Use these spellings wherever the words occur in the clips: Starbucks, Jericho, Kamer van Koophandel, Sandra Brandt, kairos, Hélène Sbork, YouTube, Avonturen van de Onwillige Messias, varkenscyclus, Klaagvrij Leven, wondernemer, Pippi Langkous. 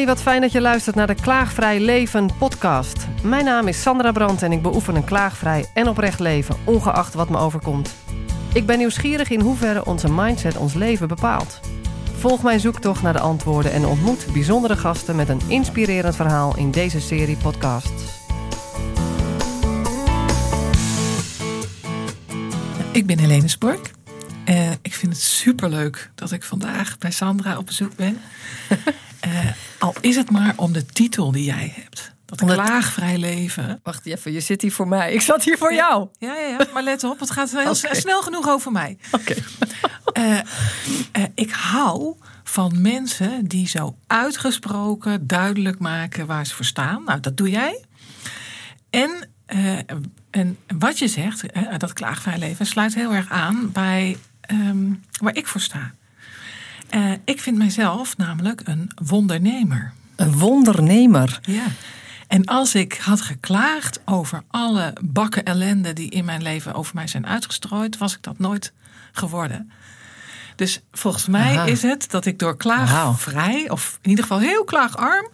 Hey, wat fijn dat je luistert naar de Klaagvrij Leven podcast. Mijn naam is Sandra Brandt en ik beoefen een klaagvrij en oprecht leven, ongeacht wat me overkomt. Ik ben nieuwsgierig in hoeverre onze mindset ons leven bepaalt. Volg mijn zoektocht naar de antwoorden en ontmoet bijzondere gasten met een inspirerend verhaal in deze serie podcasts. Ik ben Hélène Sbork. Ik vind het superleuk dat ik vandaag bij Sandra op bezoek ben. Al is het maar om de titel die jij hebt. Dat klaagvrij leven. Wacht even, je zit hier voor mij. Ik zat hier voor jou. Ja, maar let op, het gaat heel snel genoeg over mij. Okay. Ik hou van mensen die zo uitgesproken duidelijk maken waar ze voor staan. Nou, dat doe jij. En wat je zegt, dat klaagvrij leven, sluit heel erg aan bij waar ik voor sta. Ik vind mijzelf namelijk een wondernemer. Een wondernemer? Ja. En als ik had geklaagd over alle bakken ellende die in mijn leven over mij zijn uitgestrooid, was ik dat nooit geworden. Dus volgens mij is het dat ik door klaagvrij, of in ieder geval heel klaagarm,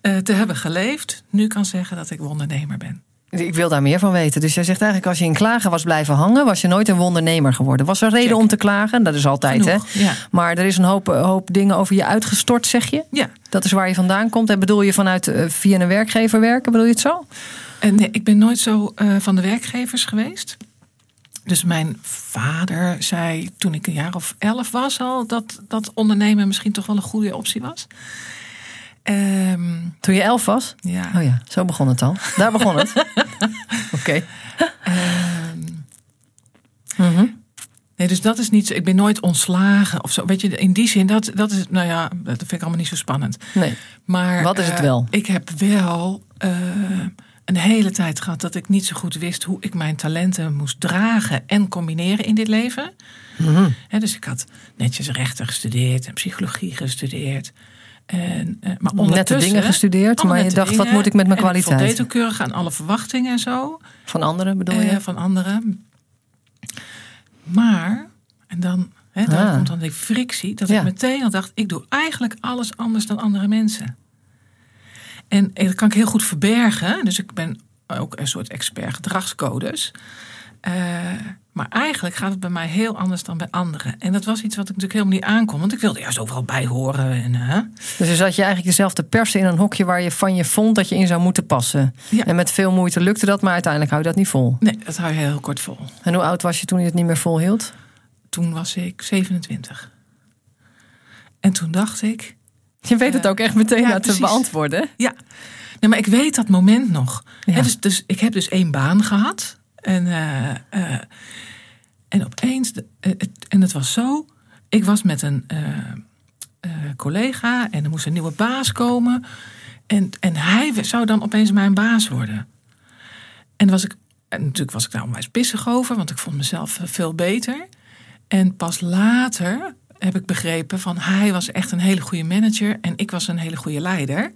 te hebben geleefd, nu kan zeggen dat ik wondernemer ben. Ik wil daar meer van weten. Dus jij zegt eigenlijk, als je in klagen was blijven hangen, was je nooit een wondernemer geworden. Was er reden om te klagen? Dat is altijd, genoeg, hè? Ja. Maar er is een hoop dingen over je uitgestort, zeg je? Ja. Dat is waar je vandaan komt. En bedoel je vanuit via een werkgever werken? Bedoel je het zo? Nee, ik ben nooit zo van de werkgevers geweest. Dus mijn vader zei toen ik een jaar of 11 was al, dat ondernemen misschien toch wel een goede optie was. Toen je 11 was? Ja. Oh ja, zo begon het al. Daar begon het. Oké. Nee, dus dat is niet zo. Ik ben nooit ontslagen of zo. Weet je, in die zin, dat is, nou ja, dat vind ik allemaal niet zo spannend. Nee. Maar wat is het wel? Ik heb wel een hele tijd gehad dat ik niet zo goed wist hoe ik mijn talenten moest dragen en combineren in dit leven. Mm-hmm. Dus ik had netjes rechten gestudeerd en psychologie gestudeerd. Maar nette dingen gestudeerd, maar je dacht, wat moet ik met mijn kwaliteit? Ik voldeed ook keurig aan alle verwachtingen en zo. Van anderen bedoel je? Van anderen. Maar, en dan komt dan die frictie, dat ik meteen al dacht, ik doe eigenlijk alles anders dan andere mensen. En dat kan ik heel goed verbergen. Dus ik ben ook een soort expert gedragscodes. Maar eigenlijk gaat het bij mij heel anders dan bij anderen. En dat was iets wat ik natuurlijk helemaal niet aankon. Want ik wilde juist overal bij horen. Dus dan zat je eigenlijk jezelf te persen in een hokje waar je van je vond dat je in zou moeten passen. Ja. En met veel moeite lukte dat, maar uiteindelijk hou je dat niet vol. Nee, dat hou je heel kort vol. En hoe oud was je toen je het niet meer volhield? Toen was ik 27. En toen dacht ik... Je weet het ook echt meteen te beantwoorden. Ja, nee, maar ik weet dat moment nog. Ja. Dus ik heb dus 1 baan gehad. En opeens, en het was zo, ik was met een collega en er moest een nieuwe baas komen. En hij zou dan opeens mijn baas worden. En natuurlijk was ik daar onwijs pissig over, want ik vond mezelf veel beter. En pas later heb ik begrepen van hij was echt een hele goede manager en ik was een hele goede leider.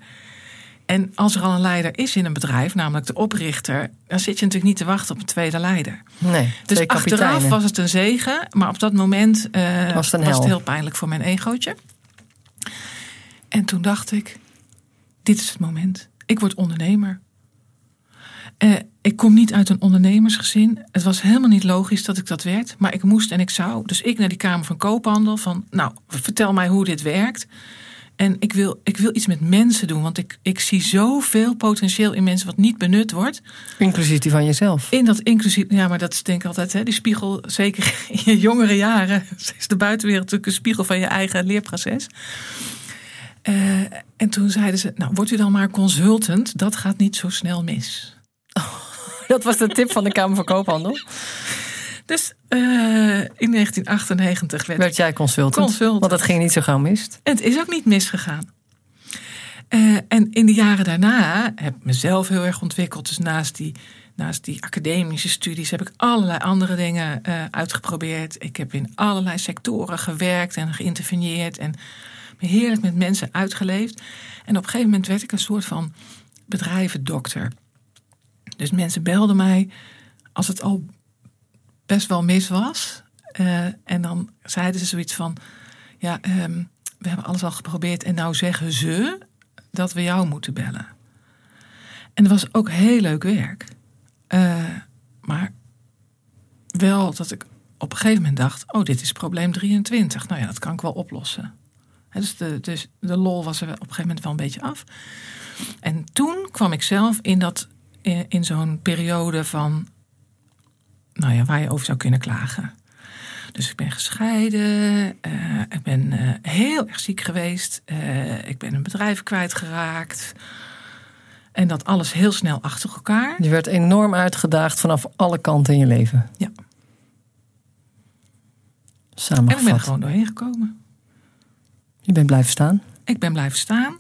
En als er al een leider is in een bedrijf, namelijk de oprichter, dan zit je natuurlijk niet te wachten op een tweede leider. Nee, dus achteraf kapiteinen. Was het een zegen, maar op dat moment was het heel pijnlijk voor mijn egootje. En toen dacht ik, dit is het moment. Ik word ondernemer. Ik kom niet uit een ondernemersgezin. Het was helemaal niet logisch dat ik dat werd, maar ik moest en ik zou. Dus ik naar die Kamer van Koophandel van, nou, vertel mij hoe dit werkt. En ik wil iets met mensen doen. Want ik zie zoveel potentieel in mensen wat niet benut wordt. Inclusief die van jezelf. Ja, maar dat is denk ik altijd. Die spiegel, zeker in je jongere jaren, is de buitenwereld natuurlijk een spiegel van je eigen leerproces. En toen zeiden ze, nou, wordt u dan maar consultant. Dat gaat niet zo snel mis. Oh, dat was de tip van de Kamer van Koophandel. Dus in 1998 werd jij consultant. Want dat ging niet zo gauw mis. En het is ook niet misgegaan. En in de jaren daarna heb ik mezelf heel erg ontwikkeld. Dus naast die academische studies heb ik allerlei andere dingen uitgeprobeerd. Ik heb in allerlei sectoren gewerkt en geïnterveneerd. En me heerlijk met mensen uitgeleefd. En op een gegeven moment werd ik een soort van bedrijvendokter. Dus mensen belden mij als het al best wel mis was. En dan zeiden ze zoiets van, we hebben alles al geprobeerd en nou zeggen ze dat we jou moeten bellen. En dat was ook heel leuk werk. Maar wel dat ik op een gegeven moment dacht, oh, dit is probleem 23. Nou ja, dat kan ik wel oplossen. He, dus de lol was er op een gegeven moment wel een beetje af. En toen kwam ik zelf in zo'n periode van, nou ja, waar je over zou kunnen klagen. Dus ik ben gescheiden, ik ben heel erg ziek geweest, ik ben een bedrijf kwijtgeraakt. En dat alles heel snel achter elkaar. Je werd enorm uitgedaagd vanaf alle kanten in je leven. Ja. Samengevat. En ik ben er gewoon doorheen gekomen. Je bent blijven staan? Ik ben blijven staan.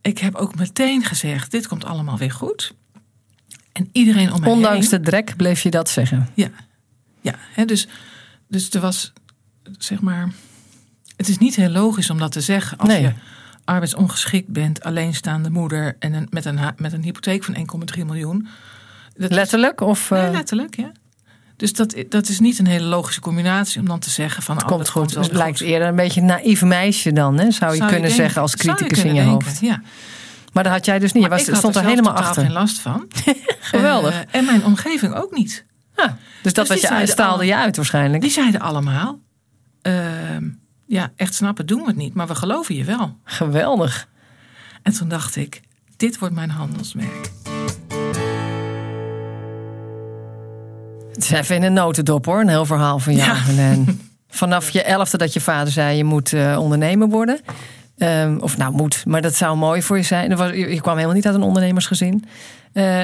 Ik heb ook meteen gezegd, dit komt allemaal weer goed. En iedereen om mij heen. Ondanks de drek bleef je dat zeggen? Ja. Ja, hè, dus er was, zeg maar, het is niet heel logisch om dat te zeggen als je arbeidsongeschikt bent, alleenstaande moeder en met een hypotheek van 1,3 miljoen. Dat letterlijk? Nee, letterlijk, ja. Dus dat is niet een hele logische combinatie om dan te zeggen van, het komt goed. Het lijkt eerder een beetje een naïef meisje dan, hè? Zou je kunnen zeggen als criticus in je hoofd. Ja. Maar dat had jij dus niet. Ik stond er helemaal achter. Ik had er geen last van. Geweldig. En mijn omgeving ook niet. Ja, dus dat wat je uitstaalde je uit waarschijnlijk. Die zeiden allemaal, ja, echt snappen doen we het niet, maar we geloven je wel. Geweldig. En toen dacht ik, dit wordt mijn handelsmerk. Het is even in een notendop hoor, een heel verhaal van jou. Ja. En vanaf je 11e dat je vader zei, je moet ondernemer worden. Of nou moet, maar dat zou mooi voor je zijn. Je kwam helemaal niet uit een ondernemersgezin.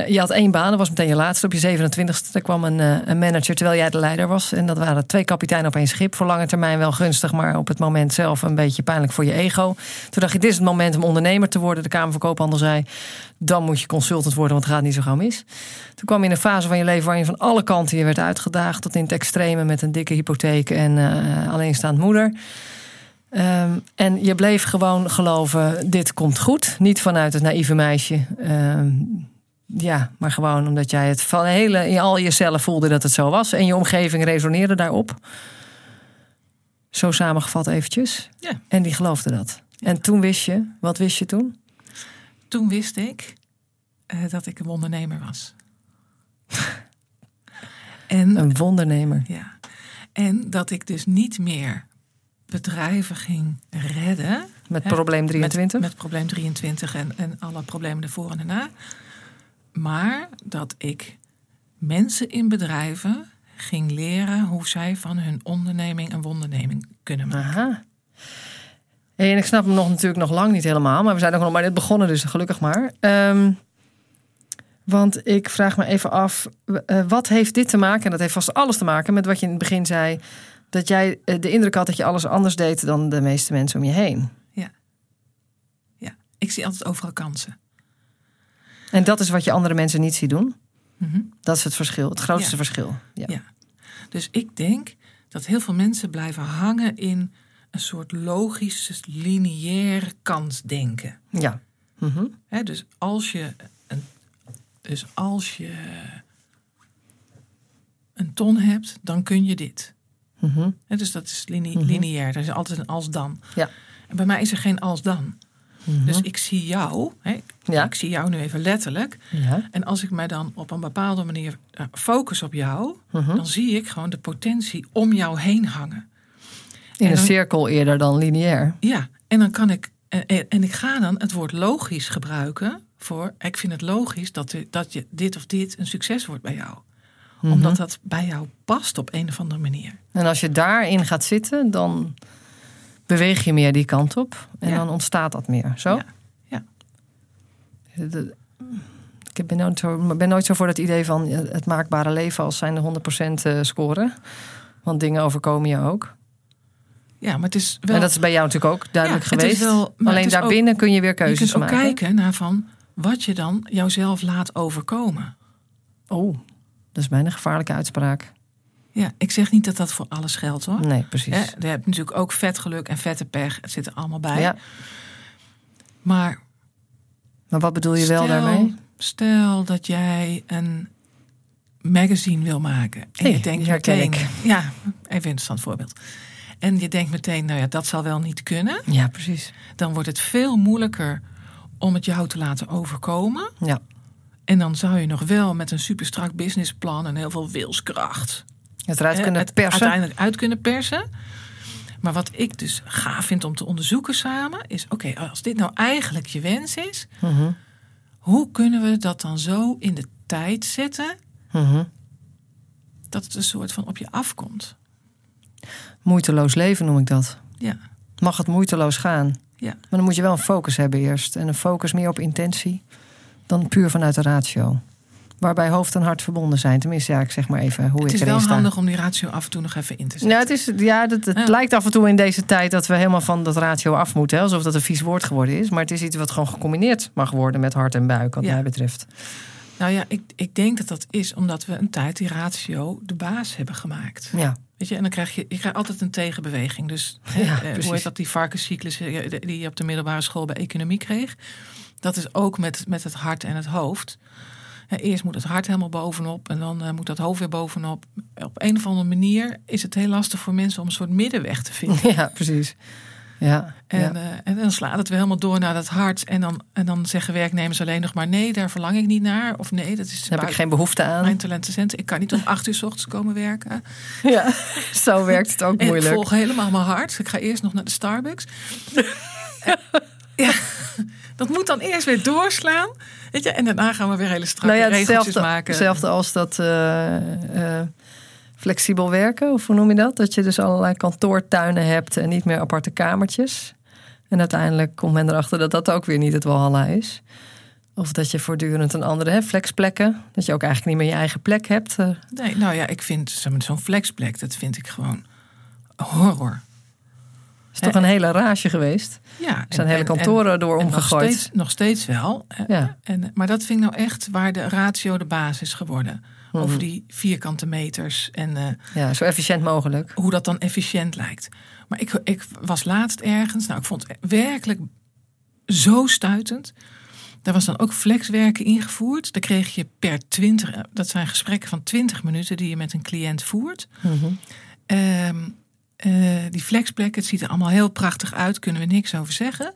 Je had 1 baan, dat was meteen je laatste. Op je 27e daar kwam een manager terwijl jij de leider was. En dat waren 2 kapiteinen op 1 schip. Voor lange termijn wel gunstig, maar op het moment zelf een beetje pijnlijk voor je ego. Toen dacht je, dit is het moment om ondernemer te worden. De Kamer van Koophandel zei, dan moet je consultant worden, want het gaat niet zo gauw mis. Toen kwam je in een fase van je leven waarin van alle kanten je werd uitgedaagd. Tot in het extreme met een dikke hypotheek en alleenstaand moeder. En je bleef gewoon geloven, dit komt goed. Niet vanuit het naïeve meisje. Ja, maar gewoon omdat jij het van in al je cellen voelde dat het zo was. En je omgeving resoneerde daarop. Zo samengevat eventjes. Ja. En die geloofde dat. Ja. En toen wist je, wat wist je toen? Toen wist ik dat ik een wondernemer was. Een wondernemer. Ja. En dat ik dus niet meer bedrijven ging redden. Met probleem 23? Met probleem 23 en alle problemen ervoor en daarna. Maar dat ik mensen in bedrijven ging leren hoe zij van hun onderneming een wonderneming kunnen maken. Aha. En ik snap hem natuurlijk nog lang niet helemaal. Maar we zijn ook nog maar net begonnen, dus gelukkig maar. Want ik vraag me even af, wat heeft dit te maken? En dat heeft vast alles te maken met wat je in het begin zei, dat jij de indruk had dat je alles anders deed dan de meeste mensen om je heen. Ja. Ja, ik zie altijd overal kansen. En dat is wat je andere mensen niet ziet doen? Mm-hmm. Dat is het verschil, het grootste verschil. Ja. Ja. Dus ik denk dat heel veel mensen blijven hangen in een soort logisch, lineair kansdenken. Ja. Mm-hmm. He, dus als je een ton hebt, dan kun je dit. Mm-hmm. He, dus dat is lineair. Er is altijd een als dan. Ja. En bij mij is er geen als dan. Mm-hmm. Dus ik zie jou, ik zie jou nu even letterlijk. Ja. En als ik mij dan op een bepaalde manier focus op jou, mm-hmm, dan zie ik gewoon de potentie om jou heen hangen. In een cirkel eerder dan lineair. Ja, en dan kan ik. En ik ga dan het woord logisch gebruiken voor, ik vind het logisch dat je dit of dit een succes wordt bij jou. Mm-hmm. Omdat dat bij jou past op een of andere manier. En als je daarin gaat zitten, dan beweeg je meer die kant op en dan ontstaat dat meer. Zo? Ja. Ik ben nooit zo voor dat idee van het maakbare leven als zijn de 100% scoren. Want dingen overkomen je ook. Ja, maar het is wel. En dat is bij jou natuurlijk ook duidelijk geweest. Wel, alleen daarbinnen ook, kun je weer keuzes maken. Je kunt ook kijken naar van wat je dan jouzelf laat overkomen. Oh, dat is bijna een gevaarlijke uitspraak. Ja, ik zeg niet dat dat voor alles geldt hoor. Nee, precies. Ja, je hebt natuurlijk ook vet geluk en vette pech. Het zit er allemaal bij. Ja. Maar wat bedoel je wel daarmee? Stel dat jij een magazine wil maken. En je denkt, herken ik. Ja, even een interessant voorbeeld. en je denkt meteen, nou ja, dat zal wel niet kunnen. Ja, precies. Dan wordt het veel moeilijker om het jou te laten overkomen. Ja. En dan zou je nog wel met een superstrak businessplan en heel veel wilskracht het eruit kunnen persen. Uiteindelijk uit kunnen persen. Maar wat ik dus gaaf vind om te onderzoeken samen is, oké, als dit nou eigenlijk je wens is, mm-hmm. hoe kunnen we dat dan zo in de tijd zetten mm-hmm. dat het een soort van op je afkomt? Moeiteloos leven noem ik dat. Ja. Mag het moeiteloos gaan? Ja. Maar dan moet je wel een focus hebben eerst. En een focus meer op intentie dan puur vanuit de ratio. Waarbij hoofd en hart verbonden zijn. Tenminste, ja, ik zeg maar even hoe ik erin sta. Het is wel handig om die ratio af en toe nog even in te zetten. Nou, het lijkt af en toe in deze tijd dat we helemaal van dat ratio af moeten. Hè? Alsof dat een vies woord geworden is. Maar het is iets wat gewoon gecombineerd mag worden met hart en buik, wat mij betreft. Nou ja, ik denk dat dat is omdat we een tijd die ratio de baas hebben gemaakt. Ja. Weet je, en dan krijg je krijgt altijd een tegenbeweging. Dus hoe heet dat, die varkenscyclus die je op de middelbare school bij economie kreeg. Dat is ook met het hart en het hoofd. Eerst moet het hart helemaal bovenop en dan moet dat hoofd weer bovenop. Op een of andere manier is het heel lastig voor mensen om een soort middenweg te vinden. Ja, precies. Ja, en dan slaat het weer helemaal door naar dat hart. En dan zeggen werknemers alleen nog maar nee, daar verlang ik niet naar. Of nee, dat is daar heb ik geen behoefte aan. Mijn talentencentrum. Ik kan niet om 8:00 's ochtends komen werken. Ja, zo werkt het ook moeilijk. Ik volg helemaal mijn hart. Ik ga eerst nog naar de Starbucks. Ja, dat moet dan eerst weer doorslaan. Weet je? En daarna gaan we weer hele strakke regeltjes maken. Hetzelfde als dat flexibel werken, of hoe noem je dat? Dat je dus allerlei kantoortuinen hebt en niet meer aparte kamertjes. En uiteindelijk komt men erachter dat dat ook weer niet het walhalla is. Of dat je voortdurend een andere flexplekken. Dat je ook eigenlijk niet meer je eigen plek hebt. Nee, nou ja, ik vind zo'n flexplek, dat vind ik gewoon horror. Het is toch een hele rage geweest. Ja, er zijn hele kantoren door omgegooid. Nog steeds wel. Ja. Maar dat vind ik nou echt waar de ratio de baas is geworden. Mm. Over die vierkante meters. En zo efficiënt mogelijk. Hoe dat dan efficiënt lijkt. Maar ik was laatst ergens. Nou, ik vond het werkelijk zo stuitend. Daar was dan ook flexwerken ingevoerd. Daar kreeg je dat zijn gesprekken van 20 minuten die je met een cliënt voert. Mm-hmm. Die flexplek, het ziet er allemaal heel prachtig uit, kunnen we niks over zeggen.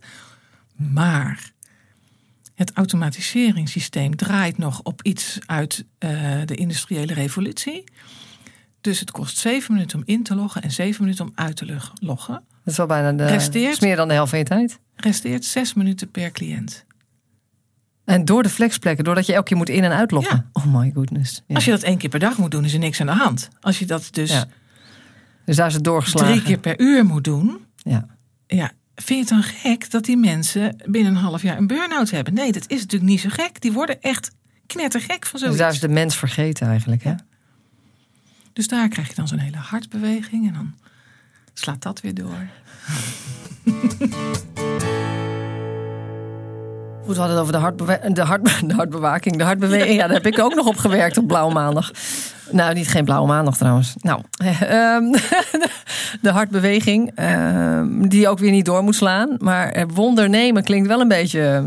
Maar het automatiseringssysteem draait nog op iets uit de industriële revolutie. Dus het kost 7 minuten om in te loggen en 7 minuten om uit te loggen. Dat is wel bijna meer dan de helft van je tijd. Resteert 6 minuten per cliënt. En door de flexplekken, doordat je elke keer moet in- en uitloggen. Ja. Oh my goodness. Ja. Als je dat 1 keer per dag moet doen, is er niks aan de hand. Als je dat dus... Ja. Dus daar is het doorgeslagen. 3 keer per uur moet doen. Ja. Ja, vind je het dan gek dat die mensen binnen een half jaar een burn-out hebben? Nee, dat is natuurlijk niet zo gek. Die worden echt knettergek van zoiets. Dus daar is de mens vergeten eigenlijk. Hè? Ja. Dus daar krijg je dan zo'n hele hartbeweging. En dan slaat dat weer door. We hadden het over de hartbewaking. De hartbeweging. Ja, daar heb ik ook nog op gewerkt op Blauwe Maandag. Nou, geen Blauwe Maandag trouwens. Nou, de hartbeweging. Die ook weer niet door moet slaan. Maar wondernemen klinkt wel een beetje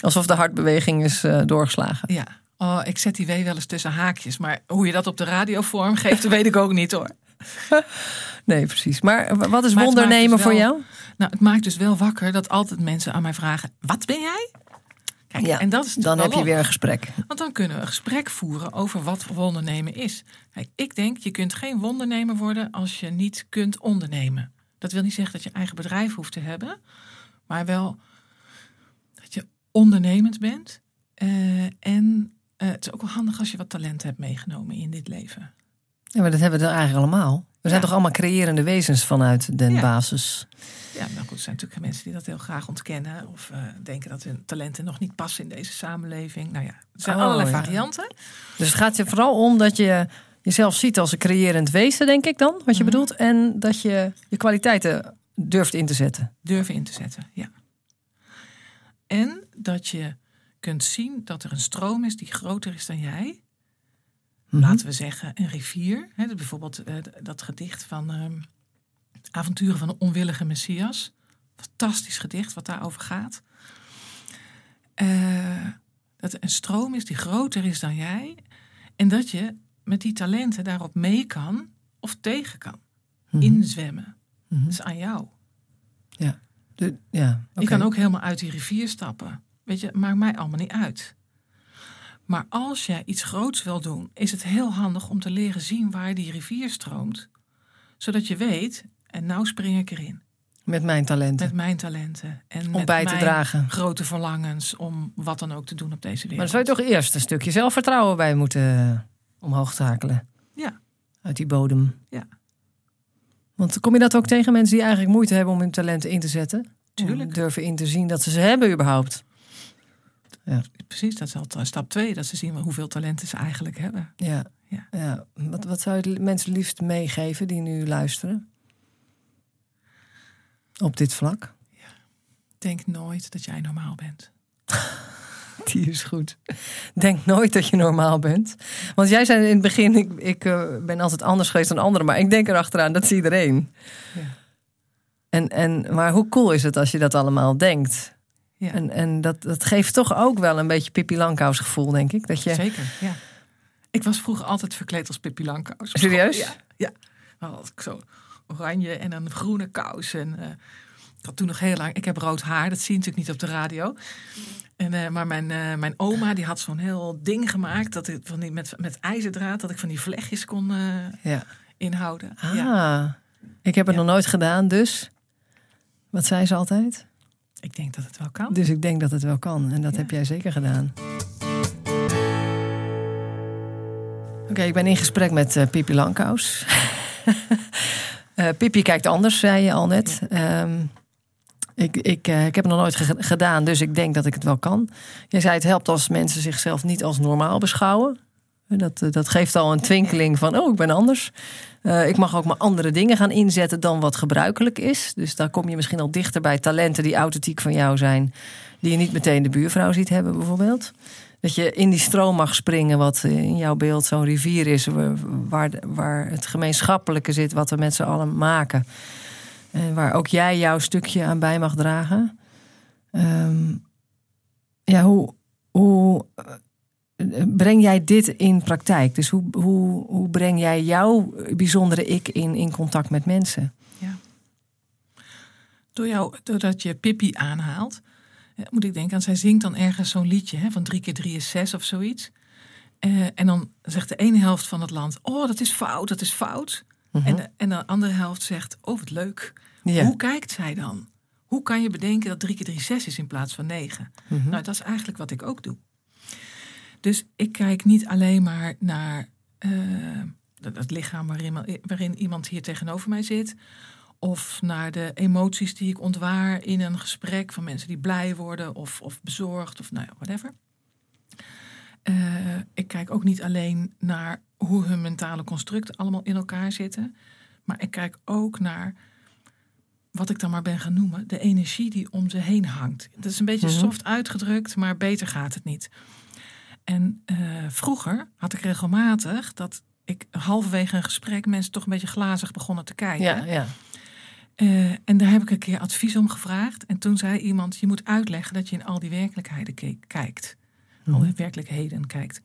alsof de hartbeweging is doorgeslagen. Ja, oh, ik zet die W wel eens tussen haakjes. Maar hoe je dat op de radio vorm geeft, dat weet ik ook niet hoor. Nee, precies. Maar wat is wondernemen voor jou? Nou, het maakt dus wel wakker dat altijd mensen aan mij vragen: wat ben jij? Kijk, ja, en dat is dan heb je weer een gesprek. Want dan kunnen we een gesprek voeren over wat wondernemen is. Kijk, ik denk, je kunt geen wondernemer worden als je niet kunt ondernemen. Dat wil niet zeggen dat je eigen bedrijf hoeft te hebben. Maar wel dat je ondernemend bent. En het is ook wel handig als je wat talent hebt meegenomen in dit leven. Ja, maar dat hebben we dan eigenlijk allemaal. We zijn toch allemaal creërende wezens vanuit den basis. Ja, nou goed, er zijn natuurlijk mensen die dat heel graag ontkennen. Of denken dat hun talenten nog niet passen in deze samenleving. Nou ja, er zijn allerlei varianten. Dus het gaat je vooral om dat je jezelf ziet als een creërend wezen, denk ik dan. Wat je bedoelt. En dat je je kwaliteiten durft in te zetten. Durven in te zetten, ja. En dat je kunt zien dat er een stroom is die groter is dan jij. Laten we zeggen, een rivier. He, bijvoorbeeld dat gedicht van Avonturen van de Onwillige Messias. Fantastisch gedicht wat daarover gaat. Dat er een stroom is die groter is dan jij. En dat je met die talenten daarop mee kan of tegen kan. Inzwemmen. Mm-hmm. Dat is aan jou. Ja. Okay. Ik kan ook helemaal uit die rivier stappen. Weet je, maakt mij allemaal niet uit. Maar als jij iets groots wil doen, is het heel handig om te leren zien waar die rivier stroomt. Zodat je weet, en nou spring ik erin. Met mijn talenten. En om met bij te dragen. Grote verlangens om wat dan ook te doen op deze wereld. Maar dan zou je toch eerst een stukje zelfvertrouwen bij moeten omhoog takelen. Ja. Uit die bodem. Ja. Want kom je dat ook tegen mensen die eigenlijk moeite hebben om hun talenten in te zetten? Tuurlijk. Durven in te zien dat ze hebben überhaupt. Ja. Precies, dat is al stap 2. Dat ze zien hoeveel talenten ze eigenlijk hebben. Ja. Ja. Ja. Wat zou je mensen liefst meegeven die nu luisteren? Op dit vlak? Ja. Denk nooit dat jij normaal bent. Die is goed. Denk nooit dat je normaal bent. Want jij zei in het begin, ik ben altijd anders geweest dan anderen. Maar ik denk erachteraan, dat is iedereen. Ja. Maar hoe cool is het als je dat allemaal denkt? Ja. En dat geeft toch ook wel een beetje Pippi Langkous gevoel, denk ik. Dat je... Zeker, ja. Ik was vroeger altijd verkleed als Pippi Langkous. Serieus? Ja. Zo oranje en een groene kous. En, ik had toen nog heel lang... Ik heb rood haar, dat zie je natuurlijk niet op de radio. En, maar mijn oma die had zo'n heel ding gemaakt dat ik van die, met ijzerdraad, dat ik van die vlechtjes kon inhouden. Ah, ja. Ik heb het nog nooit gedaan, dus... Wat zei ze altijd? Ik denk dat het wel kan. Dus ik denk dat het wel kan. En dat heb jij zeker gedaan. Oké, ik ben in gesprek met Pippi Langkous. Pippi kijkt anders, zei je al net. Ja. Ik heb het nog nooit gedaan, dus ik denk dat ik het wel kan. Je zei het helpt als mensen zichzelf niet als normaal beschouwen. Dat geeft al een twinkeling van, ik ben anders. Ik mag ook maar andere dingen gaan inzetten dan wat gebruikelijk is. Dus daar kom je misschien al dichter bij talenten die authentiek van jou zijn. Die je niet meteen de buurvrouw ziet hebben bijvoorbeeld. Dat je in die stroom mag springen wat in jouw beeld zo'n rivier is. Waar het gemeenschappelijke zit wat we met z'n allen maken. En waar ook jij jouw stukje aan bij mag dragen. Hoe breng jij dit in praktijk? Dus hoe breng jij jouw bijzondere ik in contact met mensen? Ja. Doordat je Pippi aanhaalt, moet ik denken aan... Zij zingt dan ergens zo'n liedje van 3 keer 3 is 6 of zoiets. En dan zegt de ene helft van het land... dat is fout. Mm-hmm. En de andere helft zegt, wat leuk. Ja. Hoe kijkt zij dan? Hoe kan je bedenken dat 3 keer 3 6 is in plaats van 9? Mm-hmm. Nou, dat is eigenlijk wat ik ook doe. Dus ik kijk niet alleen maar naar het lichaam waarin iemand hier tegenover mij zit. Of naar de emoties die ik ontwaar in een gesprek van mensen die blij worden of bezorgd. Of nou ja, whatever. Ik kijk ook niet alleen naar hoe hun mentale constructen allemaal in elkaar zitten. Maar ik kijk ook naar, wat ik dan maar ben gaan noemen, de energie die om ze heen hangt. Dat is een beetje soft uitgedrukt, maar beter gaat het niet. En vroeger had ik regelmatig dat ik halverwege een gesprek mensen toch een beetje glazig begonnen te kijken. Ja. En daar heb ik een keer advies om gevraagd. En toen zei iemand, je moet uitleggen dat je in al die werkelijkheden kijkt. Al die werkelijkheden kijkt.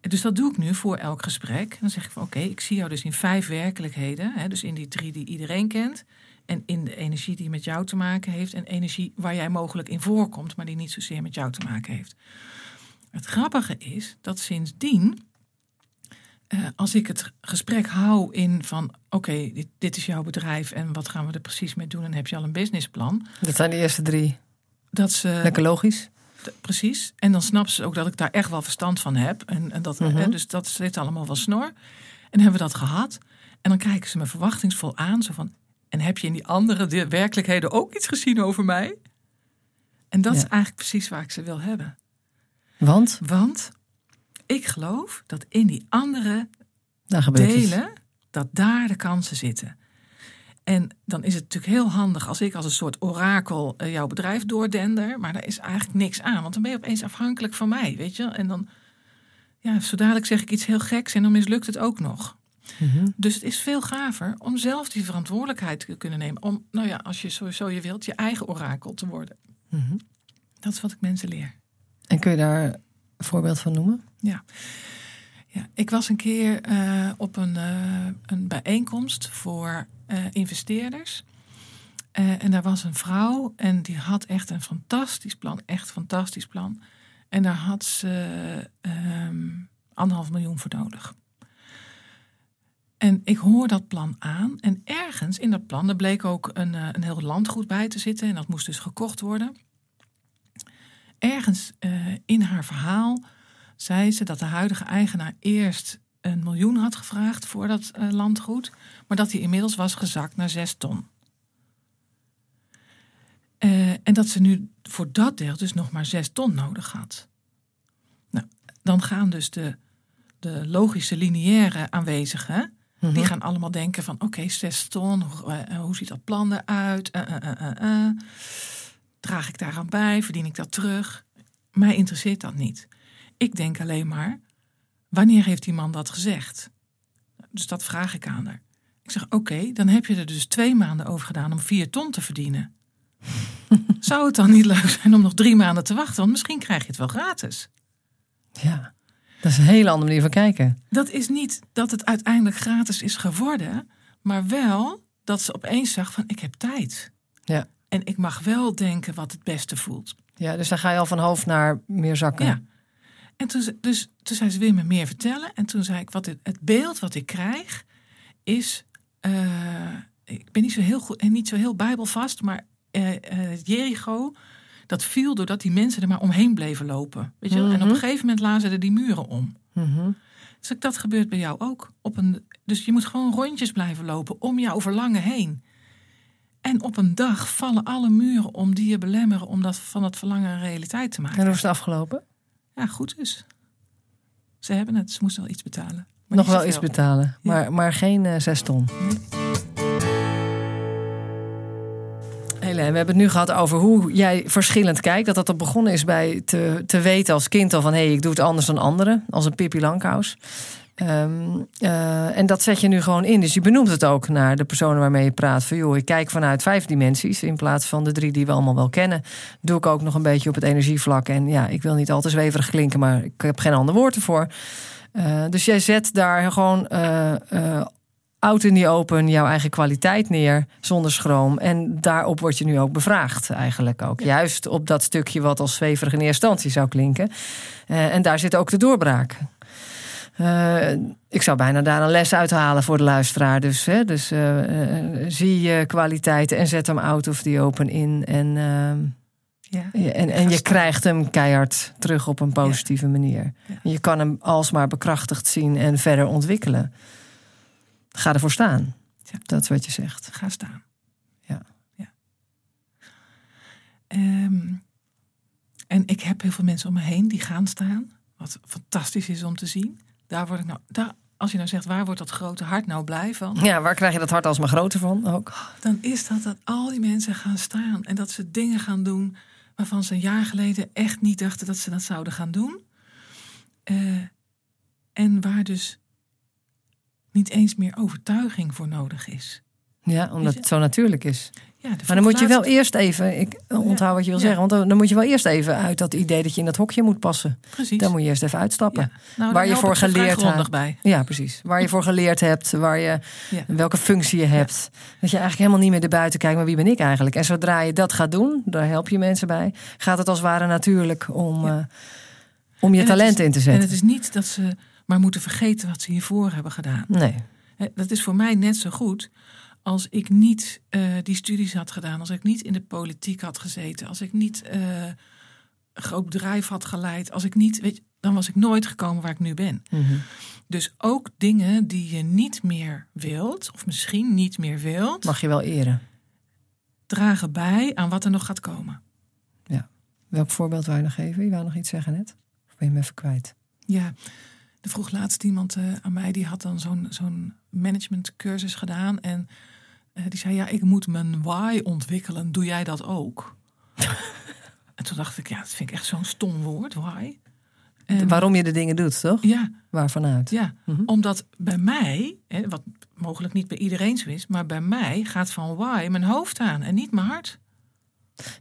Dus dat doe ik nu voor elk gesprek. Dan zeg ik van oké, ik zie jou dus in 5 werkelijkheden. Hè, dus in die 3 die iedereen kent. En in de energie die met jou te maken heeft. En energie waar jij mogelijk in voorkomt, maar die niet zozeer met jou te maken heeft. Het grappige is dat sindsdien, als ik het gesprek hou in van... oké, dit is jouw bedrijf en wat gaan we er precies mee doen? En heb je al een businessplan? Dat zijn de eerste 3. Dat ze, lekker logisch. Precies. En dan snapt ze ook dat ik daar echt wel verstand van heb. En dat, dus dat zit allemaal wel snor. En dan hebben we dat gehad. En dan kijken ze me verwachtingsvol aan. Zo van, en heb je in die andere werkelijkheden ook iets gezien over mij? En dat is eigenlijk precies waar ik ze wil hebben. Want ik geloof dat in die andere delen, dat daar de kansen zitten. En dan is het natuurlijk heel handig als ik als een soort orakel jouw bedrijf doordender. Maar daar is eigenlijk niks aan, want dan ben je opeens afhankelijk van mij, weet je. En dan, zo dadelijk zeg ik iets heel geks en dan mislukt het ook nog. Mm-hmm. Dus het is veel gaver om zelf die verantwoordelijkheid te kunnen nemen. Om, als je sowieso je wilt, je eigen orakel te worden. Mm-hmm. Dat is wat ik mensen leer. En kun je daar een voorbeeld van noemen? Ja. Ja, ik was een keer op een bijeenkomst voor investeerders. En daar was een vrouw en die had echt een fantastisch plan. Echt fantastisch plan. En daar had ze 1,5 miljoen voor nodig. En ik hoor dat plan aan. En ergens in dat plan, er bleek ook een heel landgoed bij te zitten. En dat moest dus gekocht worden. Ergens in haar verhaal zei ze dat de huidige eigenaar eerst 1 miljoen had gevraagd voor dat landgoed. Maar dat hij inmiddels was gezakt naar 6 ton. En dat ze nu voor dat deel dus nog maar 6 ton nodig had. Nou, dan gaan dus de logische, lineaire aanwezigen. Mm-hmm. Die gaan allemaal denken van oké, 6 ton, hoe ziet dat plan eruit? Draag ik daaraan bij? Verdien ik dat terug? Mij interesseert dat niet. Ik denk alleen maar, wanneer heeft die man dat gezegd? Dus dat vraag ik aan haar. Ik zeg oké, dan heb je er dus 2 maanden over gedaan om 4 ton te verdienen. Zou het dan niet leuk zijn om nog 3 maanden te wachten? Want misschien krijg je het wel gratis. Ja, dat is een hele andere manier van kijken. Dat is niet dat het uiteindelijk gratis is geworden, maar wel dat ze opeens zag van ik heb tijd. Ja. En ik mag wel denken wat het beste voelt. Ja, dus dan ga je al van hoofd naar meer zakken. Ja. En toen zei ze, wil je me meer vertellen? En toen zei ik, het beeld wat ik krijg is... ik ben niet zo heel goed en niet zo heel bijbelvast, maar... Jericho, dat viel doordat die mensen er maar omheen bleven lopen. Weet je? Mm-hmm. En op een gegeven moment lazen er die muren om. Mm-hmm. Dus dat gebeurt bij jou ook. Dus je moet gewoon rondjes blijven lopen om jouw verlangen heen. En op een dag vallen alle muren om die je belemmeren... om dat van dat verlangen een realiteit te maken. En hoe is het afgelopen? Ja, goed dus. Ze hebben het, ze moesten wel iets betalen. Maar nog wel iets betalen, ja. maar geen 6 ton. Nee. Hélène, we hebben het nu gehad over hoe jij verschillend kijkt. Dat al begonnen is bij te weten als kind al van... hé, ik doe het anders dan anderen, als een Pippi Langkous. En dat zet je nu gewoon in. Dus je benoemt het ook naar de personen waarmee je praat. Van joh, ik kijk vanuit 5 dimensies in plaats van de 3 die we allemaal wel kennen. Doe ik ook nog een beetje op het energievlak. En ja, ik wil niet al te zweverig klinken, maar ik heb geen ander woord ervoor. Dus jij zet daar gewoon... out in the open, jouw eigen kwaliteit neer, zonder schroom. En daarop word je nu ook bevraagd eigenlijk ook. Ja. Juist op dat stukje wat als zweverig in eerste instantie zou klinken. En daar zit ook de doorbraak. Ik zou bijna daar een les uithalen voor de luisteraar. Dus zie je kwaliteiten en zet hem out of the open in. En je krijgt hem keihard terug op een positieve manier. Ja. Je kan hem alsmaar bekrachtigd zien en verder ontwikkelen. Ga ervoor staan. Ja. Dat is wat je zegt. Ga staan. Ja. En ik heb heel veel mensen om me heen die gaan staan. Wat fantastisch is om te zien. Als je nou zegt, waar wordt dat grote hart nou blij van? Ja, waar krijg je dat hart alsmaar groter van ook? Dan is dat al die mensen gaan staan. En dat ze dingen gaan doen waarvan ze een jaar geleden echt niet dachten dat ze dat zouden gaan doen. En waar dus... niet eens meer overtuiging voor nodig is. Ja, omdat het zo natuurlijk is. Ja, maar dan moet je wel eerst even... ik onthoud wat je wil zeggen... want dan moet je wel eerst even uit dat idee... dat je in dat hokje moet passen. Precies. Dan moet je eerst even uitstappen. Ja. Nou, waar je voor geleerd hebt. Bij. Ja, precies. Waar je voor geleerd hebt. Welke functie je hebt. Ja. Dat je eigenlijk helemaal niet meer erbuiten kijkt... maar wie ben ik eigenlijk? En zodra je dat gaat doen... daar help je mensen bij... gaat het als het ware natuurlijk om je talent in te zetten. En het is niet dat ze... maar moeten vergeten wat ze hiervoor hebben gedaan. Nee. Dat is voor mij net zo goed als ik niet die studies had gedaan... als ik niet in de politiek had gezeten... als ik niet groot bedrijf had geleid... als ik niet, dan was ik nooit gekomen waar ik nu ben. Mm-hmm. Dus ook dingen die je niet meer wilt... of misschien niet meer wilt... mag je wel eren. Dragen bij aan wat er nog gaat komen. Ja. Welk voorbeeld wou je nog geven? Je wou nog iets zeggen net? Of ben je hem even kwijt? Ja... Er vroeg laatst iemand aan mij, die had dan zo'n managementcursus gedaan. En die zei, ja, ik moet mijn why ontwikkelen. Doe jij dat ook? En toen dacht ik, ja, dat vind ik echt zo'n stom woord, why. Waarom je de dingen doet, toch? Ja. Waar vanuit? Ja, mm-hmm. Omdat bij mij, wat mogelijk niet bij iedereen zo is... maar bij mij gaat van why mijn hoofd aan en niet mijn hart.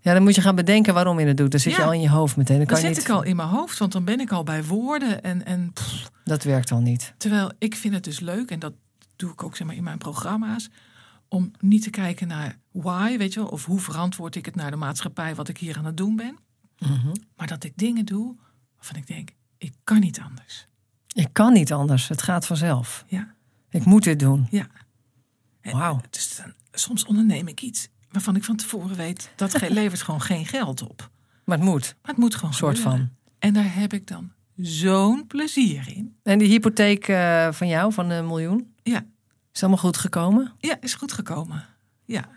Ja, dan moet je gaan bedenken waarom je het doet. Dan zit je al in je hoofd meteen. Dan kan je zit ik al in mijn hoofd, want dan ben ik al bij woorden. En dat werkt al niet. Terwijl ik vind het dus leuk, en dat doe ik ook zeg maar, in mijn programma's, om niet te kijken naar why, weet je wel, of hoe verantwoord ik het naar de maatschappij wat ik hier aan het doen ben. Mm-hmm. Maar dat ik dingen doe waarvan ik denk, ik kan niet anders. Ik kan niet anders, het gaat vanzelf. Ja. Ik moet dit doen. Ja. Wauw. Dus dan, soms onderneem ik iets waarvan ik van tevoren weet, dat levert gewoon geen geld op. Maar het moet. Gewoon. Een soort van. En daar heb ik dan zo'n plezier in. En die hypotheek van jou, van een 1 miljoen? Ja. Is allemaal goed gekomen? Ja, is goed gekomen. Ja.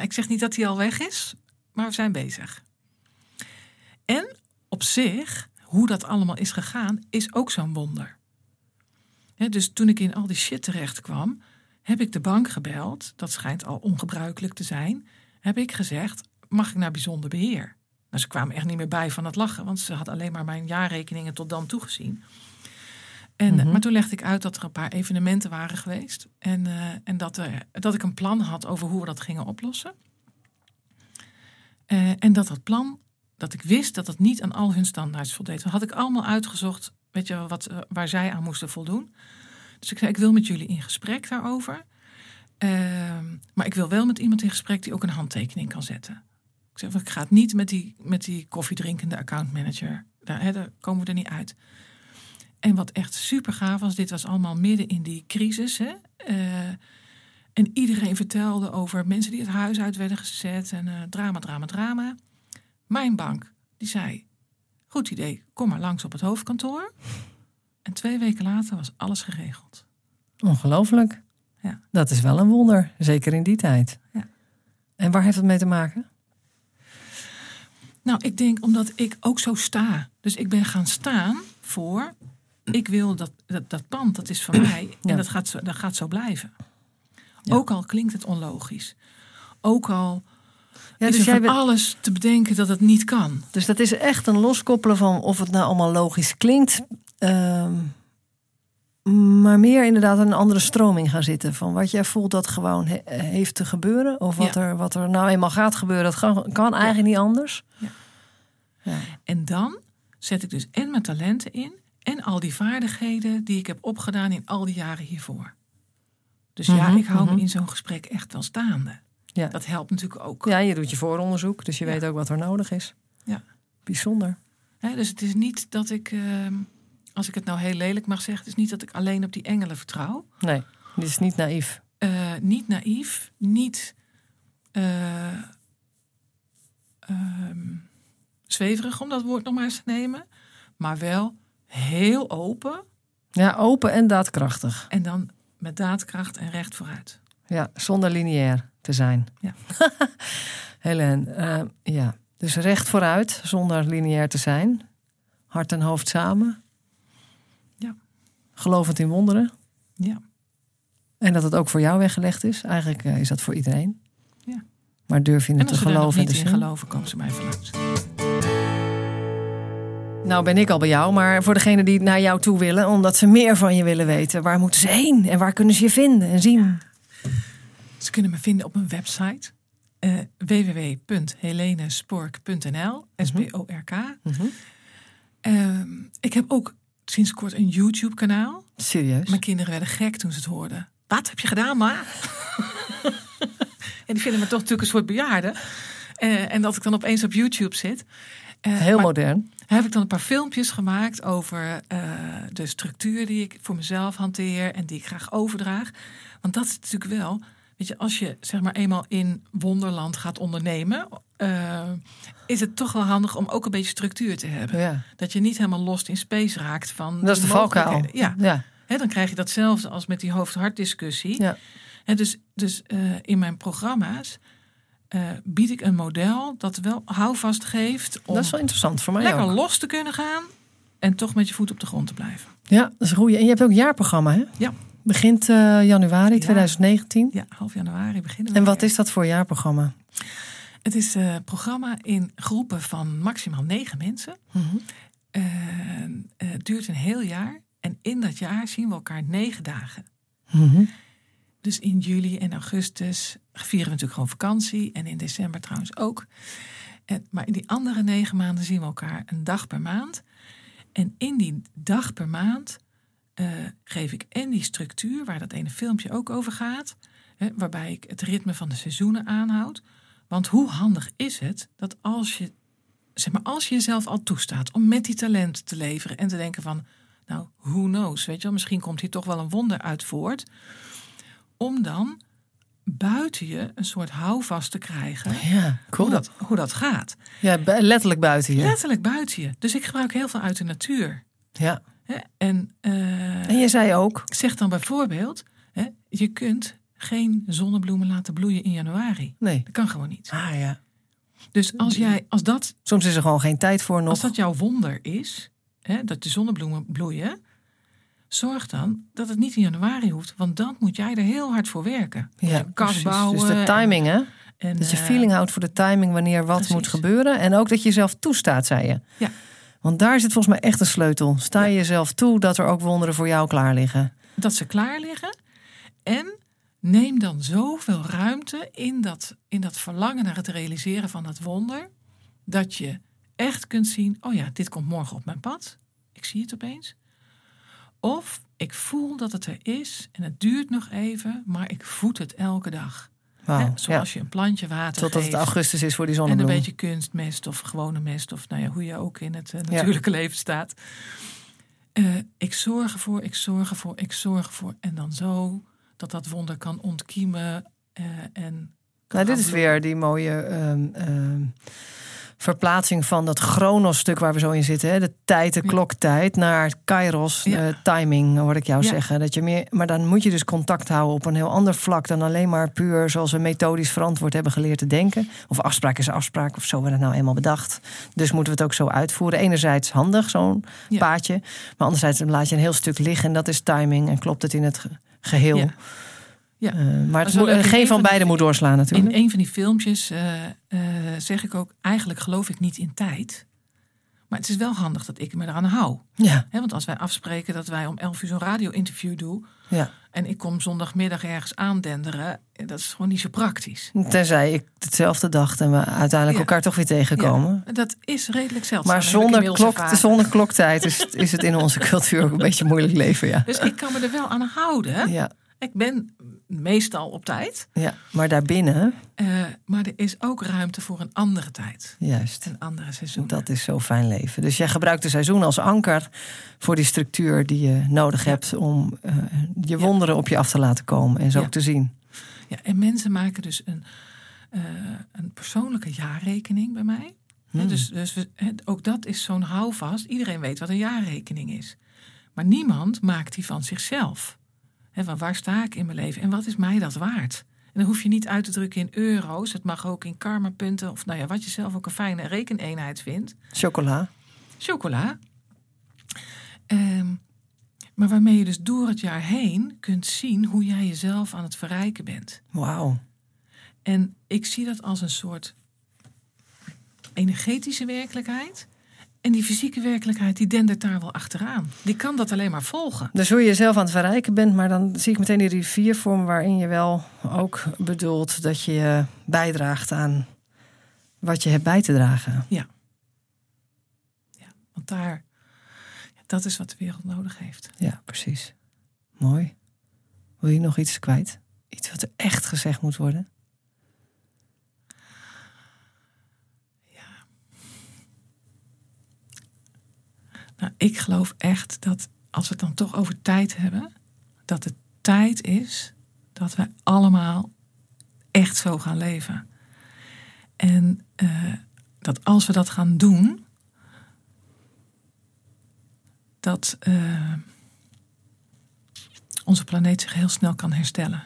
Ik zeg niet dat die al weg is, maar we zijn bezig. En op zich, hoe dat allemaal is gegaan, is ook zo'n wonder. He, dus toen ik in al die shit terecht kwam, heb ik de bank gebeld. Dat schijnt al ongebruikelijk te zijn. Heb ik gezegd, mag ik naar bijzonder beheer? Nou, ze kwamen echt niet meer bij van het lachen, want ze had alleen maar mijn jaarrekeningen tot dan toegezien. En, mm-hmm. Maar toen legde ik uit dat er een paar evenementen waren geweest. En dat ik een plan had over hoe we dat gingen oplossen. En dat plan, dat ik wist dat het niet aan al hun standaards voldeed. Dat had ik allemaal uitgezocht, weet je, waar zij aan moesten voldoen. Dus ik zei, ik wil met jullie in gesprek daarover. Maar ik wil wel met iemand in gesprek die ook een handtekening kan zetten. Ik zei, ik ga het niet met die koffiedrinkende accountmanager. Daar komen we er niet uit. En wat echt super gaaf was, dit was allemaal midden in die crisis. Hè? En iedereen vertelde over mensen die het huis uit werden gezet. En drama. Mijn bank, die zei, goed idee, kom maar langs op het hoofdkantoor. En 2 weken later was alles geregeld. Ongelooflijk. Ja. Dat is wel een wonder, zeker in die tijd. Ja. En waar heeft dat mee te maken? Nou, ik denk omdat ik ook zo sta. Dus ik ben gaan staan voor, ik wil dat pand, dat is van mij. Ja. En dat gaat zo blijven. Ja. Ook al klinkt het onlogisch. Ook al is dus alles te bedenken dat het niet kan. Dus dat is echt een loskoppelen van of het nou allemaal logisch klinkt. Maar meer inderdaad een andere stroming gaan zitten. Van wat jij voelt dat gewoon heeft te gebeuren. Of wat er nou eenmaal gaat gebeuren. Dat kan eigenlijk niet anders. Ja. Ja. En dan zet ik dus en mijn talenten in. En al die vaardigheden die ik heb opgedaan in al die jaren hiervoor. Dus ik hou me in zo'n gesprek echt wel staande. Ja. Dat helpt natuurlijk ook. Ja, je doet je vooronderzoek. Dus je weet ook wat er nodig is. Ja. Bijzonder. Ja, dus het is niet dat ik... Als ik het nou heel lelijk mag zeggen, is niet dat ik alleen op die engelen vertrouw. Nee, dit is niet naïef. Niet zweverig om dat woord nog maar eens te nemen. Maar wel heel open. Ja, open en daadkrachtig. En dan met daadkracht en recht vooruit. Ja, zonder lineair te zijn. Ja. Hélène, ja. Dus recht vooruit, zonder lineair te zijn. Hart en hoofd samen. Gelovend in wonderen. Ja. En dat het ook voor jou weggelegd is. Eigenlijk is dat voor iedereen. Ja. Maar durf je het te geloven en te zien? En als ze er nog niet in geloven, komen ze mij vooruit. Nou ben ik al bij jou. Maar voor degenen die naar jou toe willen. Omdat ze meer van je willen weten. Waar moeten ze heen? En waar kunnen ze je vinden en zien? Ze kunnen me vinden op mijn website. www.helenesbork.nl S-B-O-R-K. Mm-hmm. Ik heb ook sinds kort een YouTube-kanaal. Serieus? Mijn kinderen werden gek toen ze het hoorden. Wat heb je gedaan, ma? En die vinden me toch natuurlijk een soort bejaarde. En dat ik dan opeens op YouTube zit. Heel modern. Heb ik dan een paar filmpjes gemaakt over de structuur die ik voor mezelf hanteer en die ik graag overdraag. Want dat is natuurlijk wel, weet je, als je zeg maar eenmaal in wonderland gaat ondernemen, is het toch wel handig om ook een beetje structuur te hebben. Ja. Dat je niet helemaal lost in space raakt van. Dat is de valkuil. Ja. Ja. He, dan krijg je datzelfde als met die hoofd-hartdiscussie. Ja. He, dus in mijn programma's bied ik een model dat wel houvast geeft om. Dat is wel interessant voor mij. Lekker ook los te kunnen gaan en toch met je voet op de grond te blijven. Ja, dat is een goeie. En je hebt ook een jaarprogramma, hè? Ja. Begint januari 2019. Ja, half januari beginnen we. En wat is dat voor jaarprogramma? Het is een programma in groepen van maximaal 9 mensen. Mm-hmm. Het duurt een heel jaar. En in dat jaar zien we elkaar 9 dagen. Mm-hmm. Dus in juli en augustus vieren we natuurlijk gewoon vakantie. En in december trouwens ook. Maar in die andere 9 maanden zien we elkaar een dag per maand. En in die dag per maand geef ik en die structuur, waar dat ene filmpje ook over gaat, waarbij ik het ritme van de seizoenen aanhoud. Want hoe handig is het dat als je jezelf al toestaat om met die talent te leveren en te denken van, nou, who knows, weet je wel, misschien komt hier toch wel een wonder uit voort, om dan buiten je een soort houvast te krijgen, ja, cool, hoe dat gaat. Ja, letterlijk buiten je. Letterlijk buiten je. Dus ik gebruik heel veel uit de natuur. Ja. En je zei ook, ik zeg dan bijvoorbeeld, je kunt geen zonnebloemen laten bloeien in januari. Nee. Dat kan gewoon niet. Ah ja. Dus als dat, soms is er gewoon geen tijd voor nog. Als dat jouw wonder is, dat de zonnebloemen bloeien, zorg dan dat het niet in januari hoeft, want dan moet jij er heel hard voor werken. Ja, kast bouwen. Dus de timing, hè? En, dat je feeling houdt voor de timing wanneer wat precies moet gebeuren. En ook dat je jezelf toestaat, zei je. Ja. Want daar zit volgens mij echt een sleutel. Sta je jezelf toe dat er ook wonderen voor jou klaar liggen. Dat ze klaar liggen. En neem dan zoveel ruimte in dat verlangen naar het realiseren van dat wonder, dat je echt kunt zien, oh ja, dit komt morgen op mijn pad. Ik zie het opeens. Of ik voel dat het er is en het duurt nog even, maar ik voed het elke dag. Wow, zoals je een plantje water geeft. Totdat het augustus is voor die zonnebloem. En een beetje kunstmest of gewone mest, of nou ja, hoe je ook in het natuurlijke leven staat. Ik zorg ervoor. En dan zo dat wonder kan ontkiemen. Dit is weer die mooie verplaatsing van dat chronos-stuk waar we zo in zitten. Hè? De tijd, de kloktijd, naar kairos, timing, hoor ik jou zeggen. Dat je meer, maar dan moet je dus contact houden op een heel ander vlak dan alleen maar puur zoals we methodisch verantwoord hebben geleerd te denken. Of afspraak is afspraak, of zo hebben we dat nou eenmaal bedacht. Dus moeten we het ook zo uitvoeren. Enerzijds handig, zo'n paadje. Maar anderzijds laat je een heel stuk liggen en dat is timing. En klopt het in het geheel. Ja. Ja. Maar het geen van beide moet doorslaan natuurlijk. In een van die filmpjes zeg ik ook, eigenlijk geloof ik niet in tijd. Maar het is wel handig dat ik me eraan hou. Ja. He, want als wij afspreken dat wij om 11:00 zo'n radio-interview doen. Ja. En ik kom zondagmiddag ergens aandenderen. Dat is gewoon niet zo praktisch. Tenzij ik hetzelfde dacht en we uiteindelijk elkaar toch weer tegenkomen. Ja, dat is redelijk zeldzaam. Maar zonder kloktijd is het in onze cultuur ook een beetje moeilijk leven. Ja. Dus ik kan me er wel aan houden. Ja. Ik ben meestal op tijd. Ja, maar daarbinnen. Maar er is ook ruimte voor een andere tijd. Juist. Een andere seizoen. Dat is zo fijn leven. Dus jij gebruikt de seizoen als anker voor die structuur die je nodig hebt om je wonderen op je af te laten komen en zo ook te zien. Ja, en mensen maken dus een persoonlijke jaarrekening bij mij. Hmm. Dus ook dat is zo'n houvast. Iedereen weet wat een jaarrekening is. Maar niemand maakt die van zichzelf. He, van waar sta ik in mijn leven en wat is mij dat waard? En dan hoef je niet uit te drukken in euro's. Het mag ook in karmapunten of nou ja, wat je zelf ook een fijne rekeneenheid vindt. Chocola. Maar waarmee je dus door het jaar heen kunt zien hoe jij jezelf aan het verrijken bent. Wauw. En ik zie dat als een soort energetische werkelijkheid. En die fysieke werkelijkheid, die dendert daar wel achteraan. Die kan dat alleen maar volgen. Dus hoe je jezelf aan het verrijken bent, maar dan zie ik meteen die riviervorm waarin je wel ook bedoelt dat je bijdraagt aan wat je hebt bij te dragen. Ja. Want daar, dat is wat de wereld nodig heeft. Ja, precies. Mooi. Wil je nog iets kwijt? Iets wat er echt gezegd moet worden? Nou, ik geloof echt dat, als we het dan toch over tijd hebben, dat het tijd is dat we allemaal echt zo gaan leven. En dat als we dat gaan doen, dat onze planeet zich heel snel kan herstellen.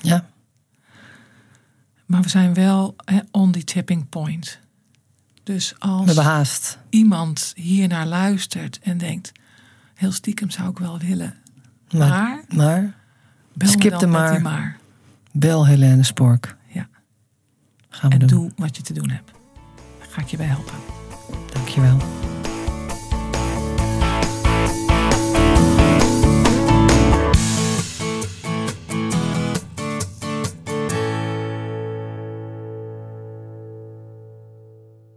Ja. Maar we zijn wel on the tipping point. Dus als iemand hiernaar luistert en denkt, heel stiekem zou ik wel willen. Maar bel Bel Hélène Sbork. Ja. Gaan we doen. Doe wat je te doen hebt. Daar ga ik je bij helpen. Dankjewel.